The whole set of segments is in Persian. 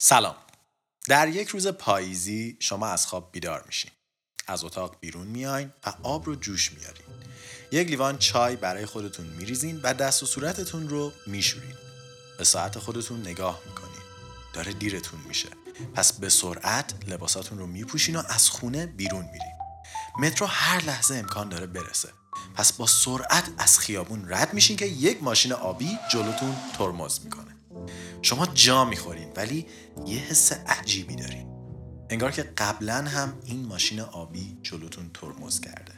سلام. در یک روز پاییزی شما از خواب بیدار میشین. از اتاق بیرون میاین و آب رو جوش میارین. یک لیوان چای برای خودتون میریزین و دست و صورتتون رو میشورین. به ساعت خودتون نگاه میکنین. داره دیرتون میشه. پس به سرعت لباساتون رو میپوشین و از خونه بیرون میرین. مترو هر لحظه امکان داره برسه. پس با سرعت از خیابون رد میشین که یک ماشین آبی جلوتون ترمز میکنه. شما جا میخورین ولی یه حس عجیبی دارین. انگار که قبلا هم این ماشین آبی جلوتون ترمز کرده.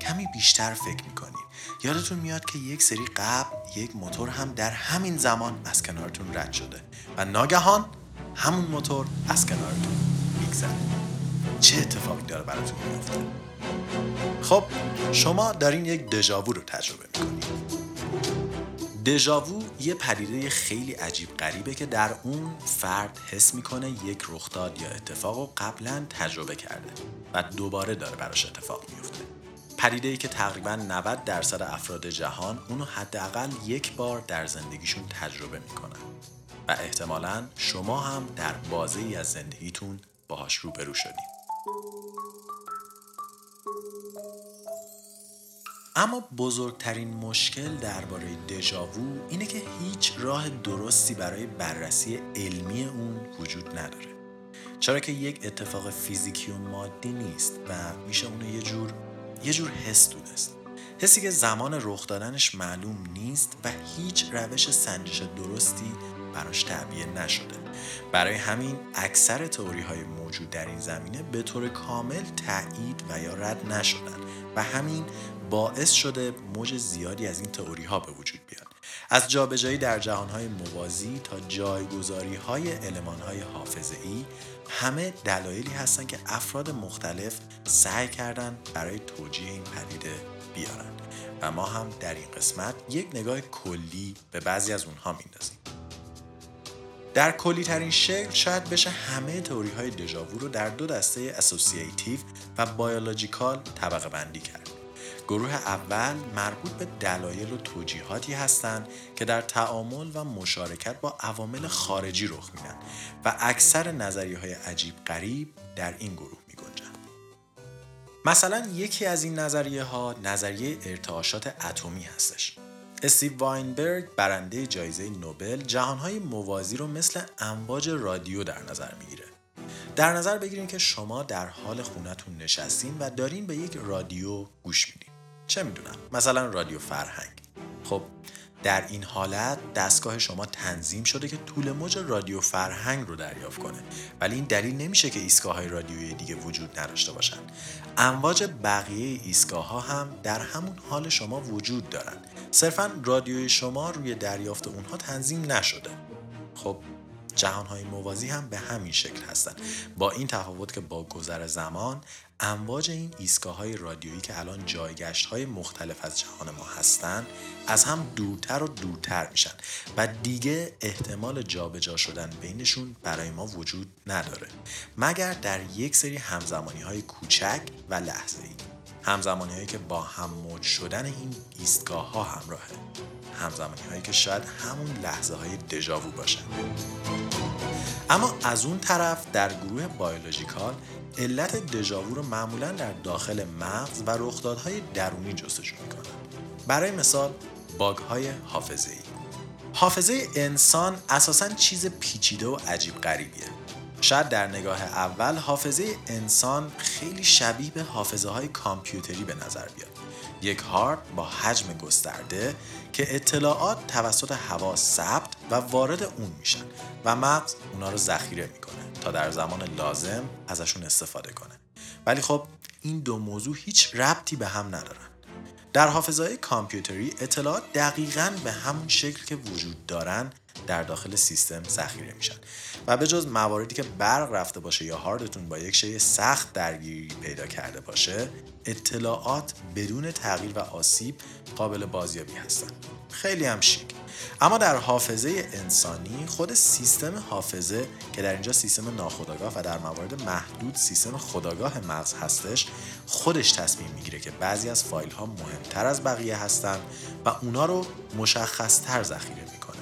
کمی بیشتر فکر میکنین. یادتون میاد که یک سری قبل یک موتور هم در همین زمان از کنارتون رد شده و ناگهان همون موتور از کنارتون میگذره. چه اتفاقی داره براتون میفته؟ خب شما دارین یک دژاوو رو تجربه میکنین. دژاوو یه پدیده خیلی عجیب غریبه که در اون فرد حس میکنه یک رخداد یا اتفاق رو قبلا تجربه کرده و دوباره داره براش اتفاق میفته. پدیده‌ای که تقریباً 90% افراد جهان اونو حداقل یک بار در زندگیشون تجربه میکنن و احتمالاً شما هم در بازه‌ای از زندگیتون باهاش روبرو شدید. اما بزرگترین مشکل درباره دژاوو اینه که هیچ راه درستی برای بررسی علمی اون وجود نداره. چرا که یک اتفاق فیزیکی و مادی نیست و میشه اونو یه جور حس دونست. حسی که زمان رخ دادنش معلوم نیست و هیچ روش سنجش درستی براش تعبیه نشده. برای همین اکثر تئوری‌های موجود در این زمینه به طور کامل تایید و یا رد نشدن و همین باعث شده موج زیادی از این تئوری‌ها به وجود بیاد. از جابجایی در جهان‌های موازی تا جایگزاری‌های المان‌های حافظه‌ای، همه دلایلی هستن که افراد مختلف سعی کردن برای توجیه این پدیده بیارن و ما هم در این قسمت یک نگاه کلی به بعضی از اونها میندازیم. در کلی ترین شکل شاید بشه همه تئوری‌های دژاوو رو در دو دسته اسوسییتیو و بیولوژیکال طبقه بندی کرد. گروه اول مربوط به دلایل و توجیهاتی هستند که در تعامل و مشارکت با عوامل خارجی رخ میدن و اکثر نظریه‌های عجیب غریب در این گروه می‌گنجن. مثلا یکی از این نظریه‌ها نظریه ارتعاشات اتمی هستش. استیو واینبرگ برنده جایزه نوبل جهان‌های موازی رو مثل امواج رادیو در نظر می‌گیره. در نظر بگیرین که شما در حال خونتون نشستین و دارین به یک رادیو گوش میدین. چه میدونم، مثلا رادیو فرهنگ. خب در این حالت دستگاه شما تنظیم شده که طول موج رادیو فرهنگ رو دریافت کنه، ولی این دلیل نمیشه که ایستگاه‌های رادیویی دیگه وجود نداشته باشن. امواج بقیه ایستگاه‌ها هم در همون حال شما وجود دارن، صرفاً رادیوی شما روی دریافت اونها تنظیم نشده. خب جهان‌های موازی هم به همین شکل هستن، با این تفاوت که با گذر زمان امواج این ایستگاه‌های رادیویی که الان جایگشت‌های مختلف از جهان ما هستن از هم دورتر و دورتر میشن و دیگه احتمال جابجا شدن بینشون برای ما وجود نداره، مگر در یک سری همزمانی‌های کوچک و لحظه‌ای، همزمانی‌هایی که با هم موج شدن این ایستگاه‌ها همراهه، همزمانی‌هایی که شاید همون لحظه‌های دژاوو باشن. اما از اون طرف در گروه بیولوژیکال علت دژاوو رو معمولاً در داخل مغز و رخدادهای درونی جستجو می‌کنن. برای مثال باگ‌های حافظه‌ای. حافظه انسان اساساً چیز پیچیده و عجیب غریبیه. شاید در نگاه اول حافظه انسان خیلی شبیه به حافظه‌های کامپیوتری به نظر بیاد. یک هارد با حجم گسترده که اطلاعات توسط حواس ثبت و وارد اون میشن و مغز اونا رو ذخیره میکنه تا در زمان لازم ازشون استفاده کنه. ولی خب این دو موضوع هیچ ربطی به هم ندارن. در حافظه‌های کامپیوتری اطلاعات دقیقاً به همون شکل که وجود دارن در داخل سیستم ذخیره میشن و به جز مواردی که برق رفته باشه یا هاردتون با یک شی سخت درگیری پیدا کرده باشه، اطلاعات بدون تغییر و آسیب قابل بازیابی هستن. خیلی هم شیک. اما در حافظه انسانی خود سیستم حافظه که در اینجا سیستم ناخودآگاه و در موارد محدود سیستم خودآگاه مغز هستش، خودش تصمیم میگیره که بعضی از فایل ها مهمتر از بقیه هستن و اونا رو مشخص تر ذخیره میکنه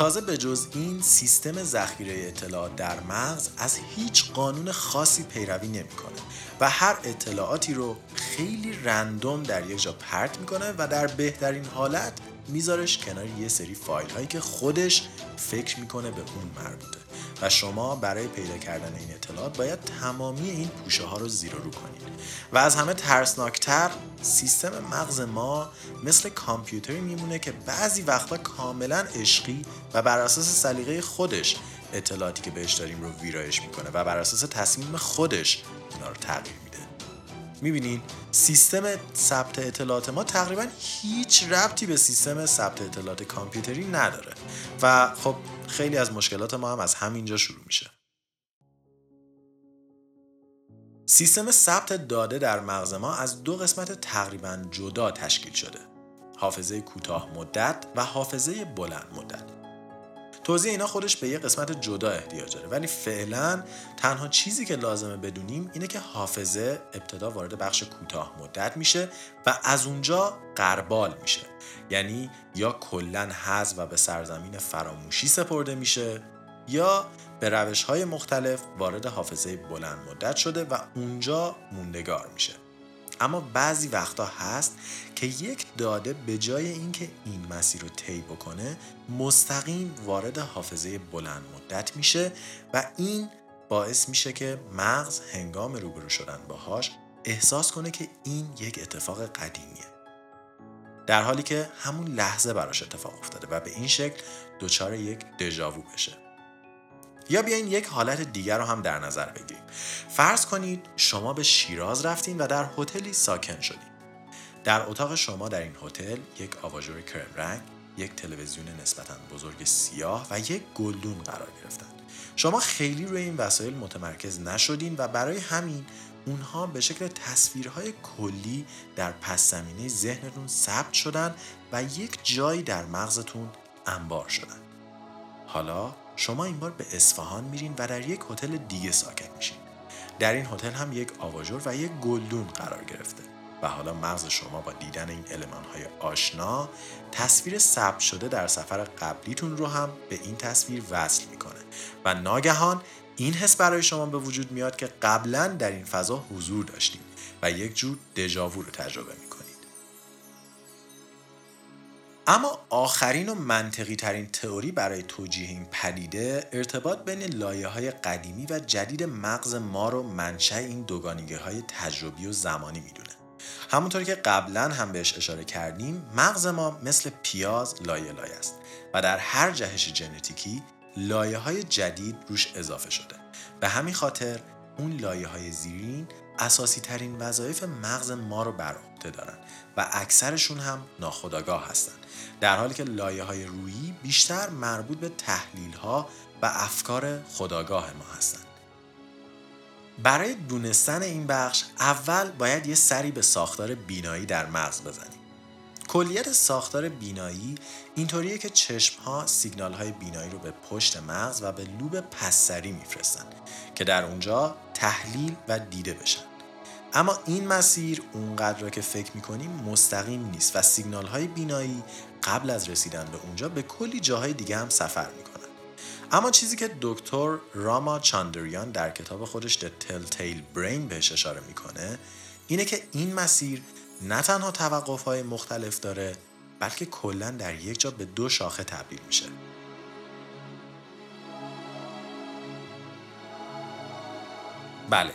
تازه به جز این، سیستم ذخیره اطلاعات در مغز از هیچ قانون خاصی پیروی نمی‌کنه و هر اطلاعاتی رو خیلی رندوم در یک جا پرت می‌کنه و در بهترین حالت میذارش کنار یه سری فایل هایی که خودش فکر میکنه به اون مربوطه و شما برای پیدا کردن این اطلاعات باید تمامی این پوشه ها رو زیر و رو کنید. و از همه ترسناکتر، سیستم مغز ما مثل کامپیوتری میمونه که بعضی وقتا کاملا عشقی و بر اساس سلیقه خودش اطلاعاتی که بهش داریم رو ویرایش میکنه و بر اساس تصمیم خودش اونا رو تغییر میده. میبینین سیستم ثبت اطلاعات ما تقریبا هیچ ربطی به سیستم ثبت اطلاعات کامپیوتری نداره و خب خیلی از مشکلات ما هم از همینجا شروع میشه. سیستم ثبت داده در مغز ما از دو قسمت تقریبا جدا تشکیل شده: حافظه کوتاه مدت و حافظه بلند مدت. توضیح اینا خودش به یه قسمت جدا احتیاج داره، ولی فعلا تنها چیزی که لازمه بدونیم اینه که حافظه ابتدا وارد بخش کوتاه مدت میشه و از اونجا غربال میشه، یعنی یا کلن حذف و به سرزمین فراموشی سپرده میشه یا به روش‌های مختلف وارد حافظه بلند مدت شده و اونجا موندگار میشه. اما بعضی وقتا هست که یک داده به جای اینکه این مسیر رو طی بکنه مستقیم وارد حافظه بلند مدت میشه و این باعث میشه که مغز هنگام روبرو شدن باهاش احساس کنه که این یک اتفاق قدیمیه، در حالی که همون لحظه براش اتفاق افتاده و به این شکل دچار یک دژاوو بشه. یا بیاین یک حالت دیگر رو هم در نظر بگیریم. فرض کنید شما به شیراز رفتین و در هتلی ساکن شدین. در اتاق شما در این هتل یک آباژور کرم رنگ، یک تلویزیون نسبتاً بزرگ سیاه و یک گلدون قرار گرفتن. شما خیلی روی این وسایل متمرکز نشدین و برای همین اونها به شکل تصویرهای کلی در پس زمینه ذهنتون ثبت شدن و یک جایی در مغزتون انبار شدن. حالا شما این بار به اصفهان میرین و در یک هتل دیگه ساکن میشین. در این هتل هم یک آباژور و یک گلدون قرار گرفته و حالا مغز شما با دیدن این المان‌های آشنا تصویر ثبت شده در سفر قبلیتون رو هم به این تصویر وصل میکنه و ناگهان این حس برای شما به وجود میاد که قبلا در این فضا حضور داشتین و یک جور دژاوو رو تجربه میکنید. اما آخرین و منطقی ترین تئوری برای توجیه این پدیده، ارتباط بین لایه‌های قدیمی و جدید مغز ما رو منشأ این دوگانگی‌های تجربی و زمانی میدونه. همونطور که قبلا هم بهش اشاره کردیم، مغز ما مثل پیاز لایه لایه است و در هر جهش ژنتیکی لایه‌های جدید روش اضافه شده. به همین خاطر اون لایه‌های زیرین اساسی ترین وظایف مغز ما رو بر عهده دارن و اکثرشون هم ناخودآگاه هستن، در حالی که لایه‌های رویی بیشتر مربوط به تحلیل‌ها و افکار خودآگاه ما هستن. برای دونستن این بخش، اول باید یه سری به ساختار بینایی در مغز بزنیم. کلیت ساختار بینایی اینطوریه که چشم‌ها سیگنال‌های بینایی رو به پشت مغز و به لوب پس‌سری میفرستن که در اونجا تحلیل و دیده بشن. اما این مسیر اونقدر را که فکر می‌کنیم مستقیم نیست و سیگنال‌های بینایی قبل از رسیدن به اونجا به کلی جاهای دیگه هم سفر می‌کنن. اما چیزی که دکتر راما چاندریان در کتاب خودش The Telltale Brain بهش اشاره می‌کنه اینه که این مسیر نه تنها توقف‌های مختلف داره، بلکه کلاً در یک جا به دو شاخه تبدیل میشه. بله،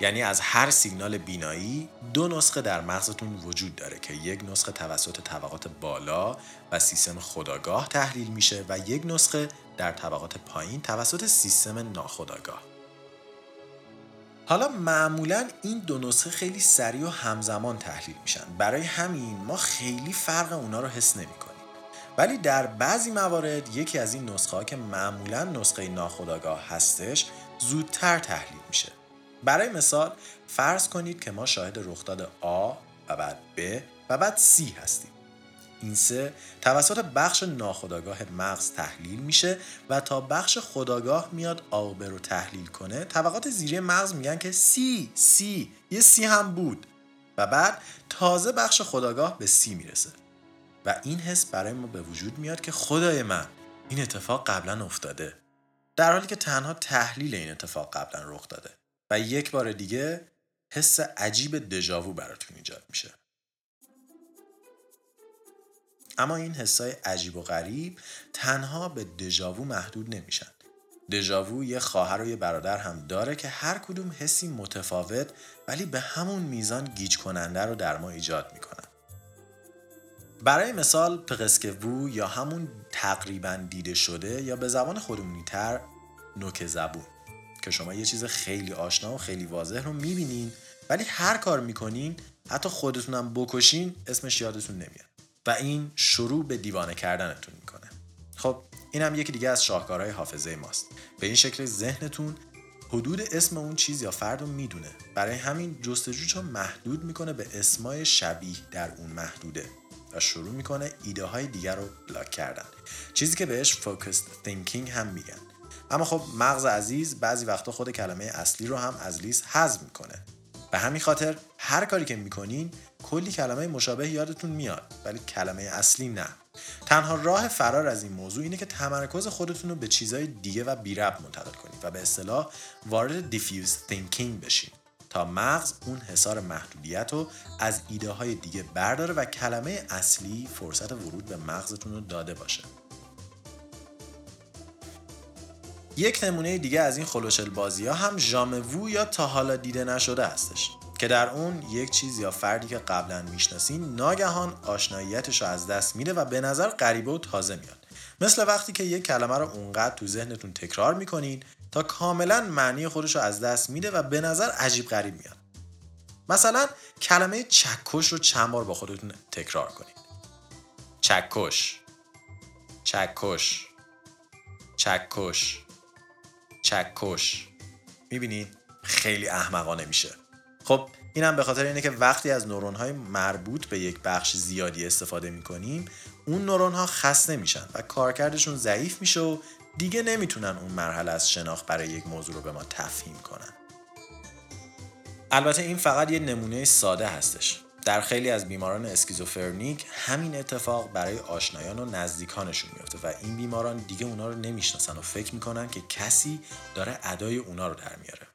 یعنی از هر سیگنال بینایی دو نسخه در مغزتون وجود داره که یک نسخه توسط طبقات بالا و سیستم خودآگاه تحلیل میشه و یک نسخه در طبقات پایین توسط سیستم ناخودآگاه. حالا معمولاً این دو نسخه خیلی سریع و همزمان تحلیل میشن، برای همین ما خیلی فرق اونا رو حس نمی‌کنیم. ولی در بعضی موارد یکی از این نسخه‌ها که معمولاً نسخه ناخودآگاه هستش زودتر تحلیل میشه. برای مثال فرض کنید که ما شاهد رخداد آ و بعد ب و بعد سی هستیم. این سه توسط بخش ناخودآگاه مغز تحلیل میشه و تا بخش خودآگاه میاد آ و ب رو تحلیل کنه، طبقات زیری مغز میگن که سی یه سی هم بود و بعد تازه بخش خودآگاه به سی میرسه و این حس برای ما به وجود میاد که خدای من این اتفاق قبلا افتاده، در حالی که تنها تحلیل این اتفاق قبلا رخ داده و یک بار دیگه حس عجیب دژاوو براتون ایجاد میشه. اما این حسای عجیب و غریب تنها به دژاوو محدود نمیشن. دژاوو یه خواهر و یه برادر هم داره که هر کدوم حسی متفاوت ولی به همون میزان گیج کننده رو در ما ایجاد میکنن. برای مثال پقسکوو یا همون تقریباً دیده شده یا به زبان خودمونی‌تر نوک زبون که شما یه چیز خیلی آشنا و خیلی واضح رو میبینین ولی هر کار میکنین، حتی خودتونم بکشین، اسمش یادتون نمیاد و این شروع به دیوانه کردنتون میکنه. خب این هم یکی دیگه از شاهکارهای حافظه ماست. به این شکل ذهنتون حدود اسم اون چیز یا فرد رو میدونه، برای همین جستجوشو محدود میکنه به اسمای شبیه در اون محدوده و شروع میکنه ایده های دیگر رو بلاک کردن، چیزی که بهش فوکست تینکینگ هم میگن. اما خب مغز عزیز بعضی وقتا خود کلمه اصلی رو هم از لیست حذف میکنه. به همین خاطر هر کاری که میکنین کلی کلمه مشابه یادتون میاد ولی کلمه اصلی نه. تنها راه فرار از این موضوع اینه که تمرکز خودتون رو به چیزهای دیگه و بی‌ربط منتقل کنید و به اصطلاح وارد دیفیوز تینکینگ بشین تا مغز اون حصار محدودیت رو از ایده های دیگه برداره و کلمه اصلی فرصت ورود به مغزتون رو داده باشه. یک نمونه دیگه از این خلوچل بازی ها هم ژاموو یا تا حالا دیده نشده هستش که در اون یک چیز یا فردی که قبلا میشناسین ناگهان آشناییتش رو از دست میده و به نظر غریبه و تازه میاد، مثل وقتی که یک کلمه رو اونقدر تو ذهنتون تکرار میکنین تا کاملا معنی خودش رو از دست میده و به نظر عجیب غریب میاد. مثلا کلمه چکش رو چند بار با خودتون تکرار کنید. چکش، چکش، چکش، چکش. میبینید خیلی احمقانه میشه. خب این هم به خاطر اینه که وقتی از نورون‌های مربوط به یک بخش زیادی استفاده میکنیم اون نورون‌ها خسته میشن و کارکردشون ضعیف میشه و دیگه نمیتونن اون مرحله از شناخت برای یک موضوع رو به ما تفهیم کنن. البته این فقط یه نمونه ساده هستش. در خیلی از بیماران اسکیزوفرنیک همین اتفاق برای آشنایان و نزدیکانشون میفته و این بیماران دیگه اونا رو نمیشناسن و فکر میکنن که کسی داره ادای اونا رو در میاره.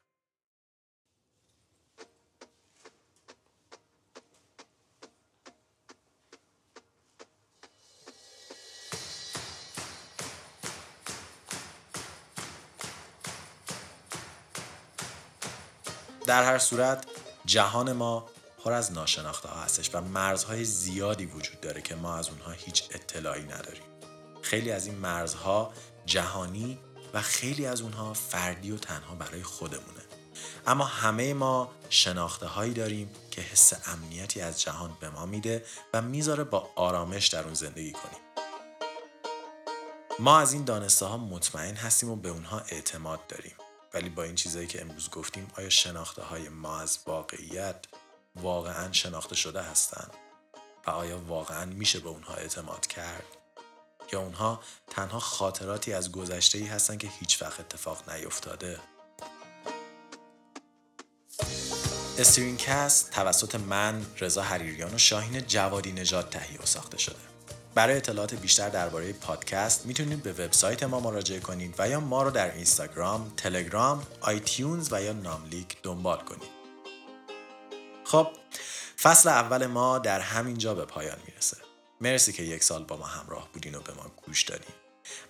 در هر صورت جهان ما پر از ناشناخته ها هستش و مرزهای زیادی وجود داره که ما از اونها هیچ اطلاعی نداریم. خیلی از این مرزها جهانی و خیلی از اونها فردی و تنها برای خودمونه. اما همه ما شناخته هایی داریم که حس امنیتی از جهان به ما میده و میذاره با آرامش در اون زندگی کنیم. ما از این دانسته ها مطمئن هستیم و به اونها اعتماد داریم. ولی با این چیزایی که امروز گفتیم، آیا شناخته های ما از واقعیت واقعاً شناخته شده هستند؟ و آیا واقعاً میشه به اونها اعتماد کرد؟ یا اونها تنها خاطراتی از گذشته‌ای هستن که هیچ وقت اتفاق نیفتاده؟ استرینگ‌کست توسط من، رضا حریریان و شاهین جوادی نژاد تهیه و ساخته شده. برای اطلاعات بیشتر درباره پادکست میتونید به وبسایت ما مراجعه کنید و یا ما رو در اینستاگرام، تلگرام، آیتیونز و یا ناملیک دنبال کنید. خب فصل اول ما در همین جا به پایان میرسه. مرسی که یک سال با ما همراه بودین و به ما گوش دادین.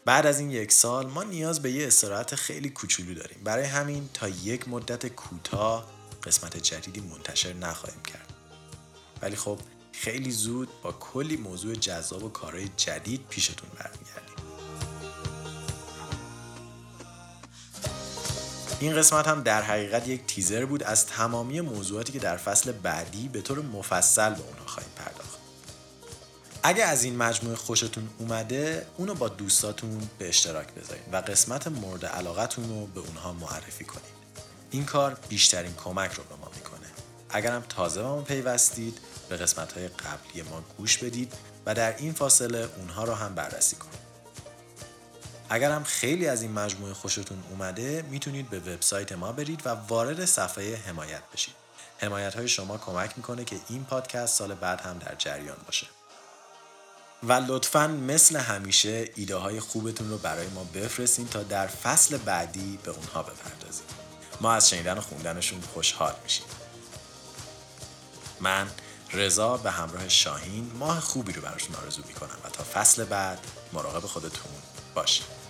بعد از این یک سال ما نیاز به یه استراحت خیلی کوچولو داریم. برای همین تا یک مدت کوتاه قسمت جدیدی منتشر نخواهیم کرد. ولی خب خیلی زود با کلی موضوع جذاب و کارهای جدید پیشتون برمیگردیم. این قسمت هم در حقیقت یک تیزر بود از تمامی موضوعاتی که در فصل بعدی به طور مفصل به اونها خواهیم پرداخت. اگه از این مجموعه خوشتون اومده، اونو با دوستاتون به اشتراک بذارید و قسمت مورد علاقتون رو به اونها معرفی کنید. این کار بیشترین کمک رو به ما میکنه. اگرم تازه ما پیوستید، به قسمت‌های قبلی ما گوش بدید و در این فاصله اونها رو هم بررسی کنید. اگر هم خیلی از این مجموعه خوشتون اومده، میتونید به وبسایت ما برید و وارد صفحه حمایت بشید. حمایت‌های شما کمک میکنه که این پادکست سال بعد هم در جریان باشه. و لطفاً مثل همیشه ایده های خوبتون رو برای ما بفرستین تا در فصل بعدی به اونها بپردازیم. ما از شنیدن و خوندنشون خوشحال میشیم. من رضا به همراه شاهین ماه خوبی رو براتون آرزو میکنم و تا فصل بعد مراقب خودتون باشید.